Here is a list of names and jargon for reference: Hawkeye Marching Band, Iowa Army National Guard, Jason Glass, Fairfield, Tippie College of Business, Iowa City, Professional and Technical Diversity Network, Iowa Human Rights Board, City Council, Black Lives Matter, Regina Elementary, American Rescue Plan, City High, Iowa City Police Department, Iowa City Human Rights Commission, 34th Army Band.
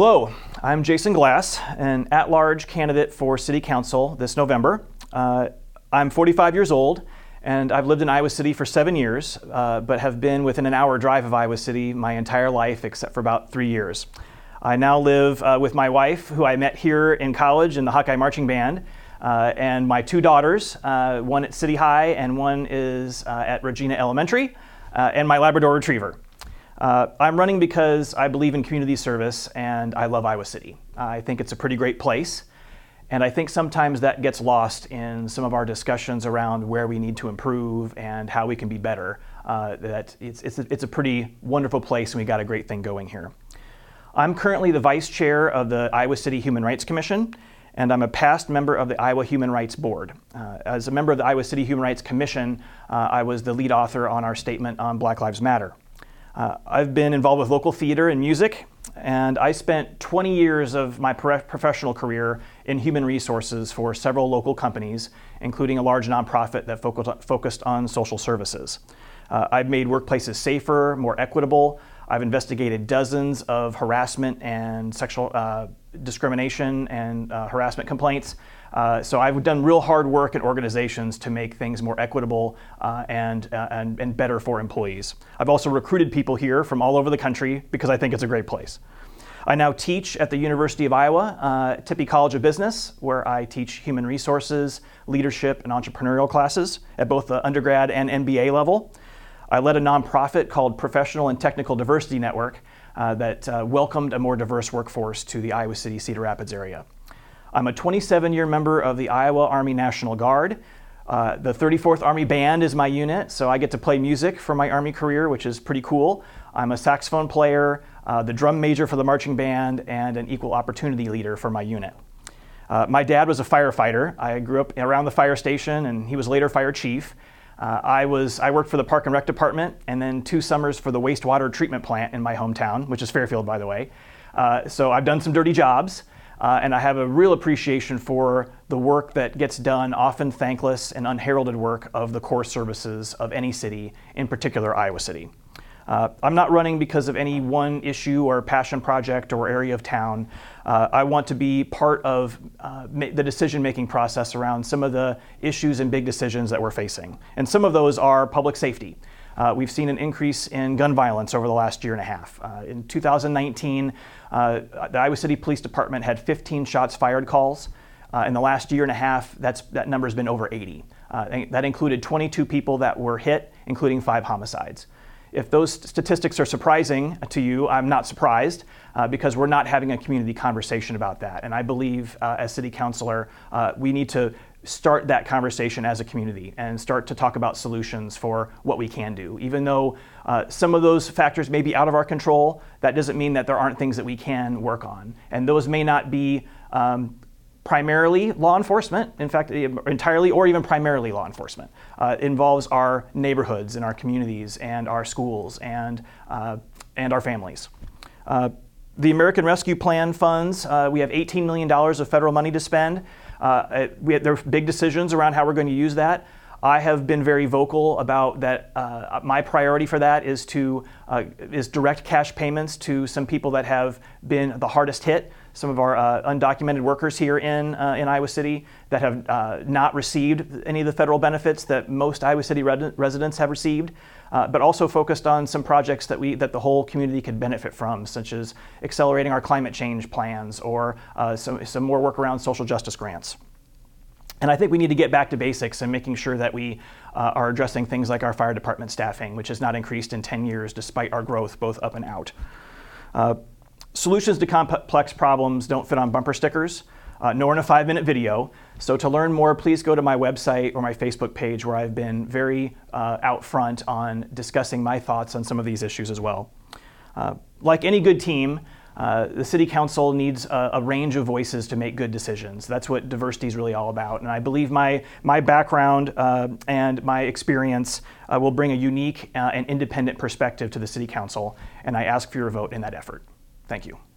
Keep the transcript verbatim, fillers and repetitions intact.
Hello, I'm Jason Glass, an at-large candidate for City Council this November. Uh, I'm forty-five years old, and I've lived in Iowa City for seven years, uh, but have been within an hour drive of Iowa City my entire life, except for about three years. I now live uh, with my wife, who I met here in college in the Hawkeye Marching Band, uh, and my two daughters, uh, one at City High and one is uh, at Regina Elementary, uh, and my Labrador Retriever. Uh, I'm running because I believe in community service and I love Iowa City. I think it's a pretty great place, and I think sometimes that gets lost in some of our discussions around where we need to improve and how we can be better. Uh, that it's, it's, a, it's a pretty wonderful place, and we got a great thing going here. I'm currently the vice chair of the Iowa City Human Rights Commission, and I'm a past member of the Iowa Human Rights Board. Uh, as a member of the Iowa City Human Rights Commission, uh, I was the lead author on our statement on Black Lives Matter. Uh, I've been involved with local theater and music, and I spent twenty years of my pro- professional career in human resources for several local companies, including a large nonprofit that fo- focused on social services. Uh, I've made workplaces safer, more equitable. I've investigated dozens of harassment and sexual uh, discrimination and uh, harassment complaints. Uh, so I've done real hard work in organizations to make things more equitable uh, and, uh, and, and better for employees. I've also recruited people here from all over the country because I think it's a great place. I now teach at the University of Iowa, uh, Tippie College of Business, where I teach human resources, leadership, and entrepreneurial classes at both the undergrad and M B A level. I led a nonprofit called Professional and Technical Diversity Network uh, that uh, welcomed a more diverse workforce to the Iowa City, Cedar Rapids area. I'm a twenty-seven-year member of the Iowa Army National Guard. Uh, the thirty-fourth Army Band is my unit, so I get to play music for my Army career, which is pretty cool. I'm a saxophone player, uh, the drum major for the marching band, and an equal opportunity leader for my unit. Uh, my dad was a firefighter. I grew up around the fire station, and he was later fire chief. Uh, I was I worked for the Park and Rec Department, and then two summers for the wastewater treatment plant in my hometown, which is Fairfield, by the way. Uh, so I've done some dirty jobs, uh, and I have a real appreciation for the work that gets done, often thankless and unheralded work of the core services of any city, in particular Iowa City. Uh, I'm not running because of any one issue or passion project or area of town. Uh, I want to be part of uh, ma- the decision-making process around some of the issues and big decisions that we're facing. And some of those are public safety. Uh, we've seen an increase in gun violence over the last year and a half. Uh, in two thousand nineteen, uh, the Iowa City Police Department had fifteen shots fired calls. Uh, in the last year and a half, that's, that number's been over eighty. Uh, that included twenty-two people that were hit, including five homicides. If those statistics are surprising to you, I'm not surprised uh, because we're not having a community conversation about that. And I believe uh, as city councilor, uh, we need to start that conversation as a community and start to talk about solutions for what we can do. Even though uh, some of those factors may be out of our control, that doesn't mean that there aren't things that we can work on. And those may not be um, primarily law enforcement, in fact, entirely or even primarily law enforcement. Uh, it involves our neighborhoods and our communities and our schools and, uh, and our families. Uh, the American Rescue Plan funds, uh, we have eighteen million dollars of federal money to spend. Uh, we have, there are big decisions around how we're going to use that. I have been very vocal about that. Uh, my priority for that is to uh, is direct cash payments to some people that have been the hardest hit. Some of our uh, undocumented workers here in uh, in Iowa City that have uh, not received any of the federal benefits that most Iowa City re- residents have received, uh, but also focused on some projects that we that the whole community could benefit from, such as accelerating our climate change plans or uh, some some more work around social justice grants. And I think we need to get back to basics and making sure that we uh, are addressing things like our fire department staffing, which has not increased in ten years despite our growth both up and out. Uh, solutions to complex problems don't fit on bumper stickers, uh, nor in a five-minute video. So to learn more, please go to my website or my Facebook page where I've been very uh, out front on discussing my thoughts on some of these issues as well. Uh, like any good team, Uh, the City Council needs a, a range of voices to make good decisions. That's what diversity is really all about. And I believe my, my background uh, and my experience uh, will bring a unique uh, and independent perspective to the City Council. And I ask for your vote in that effort. Thank you.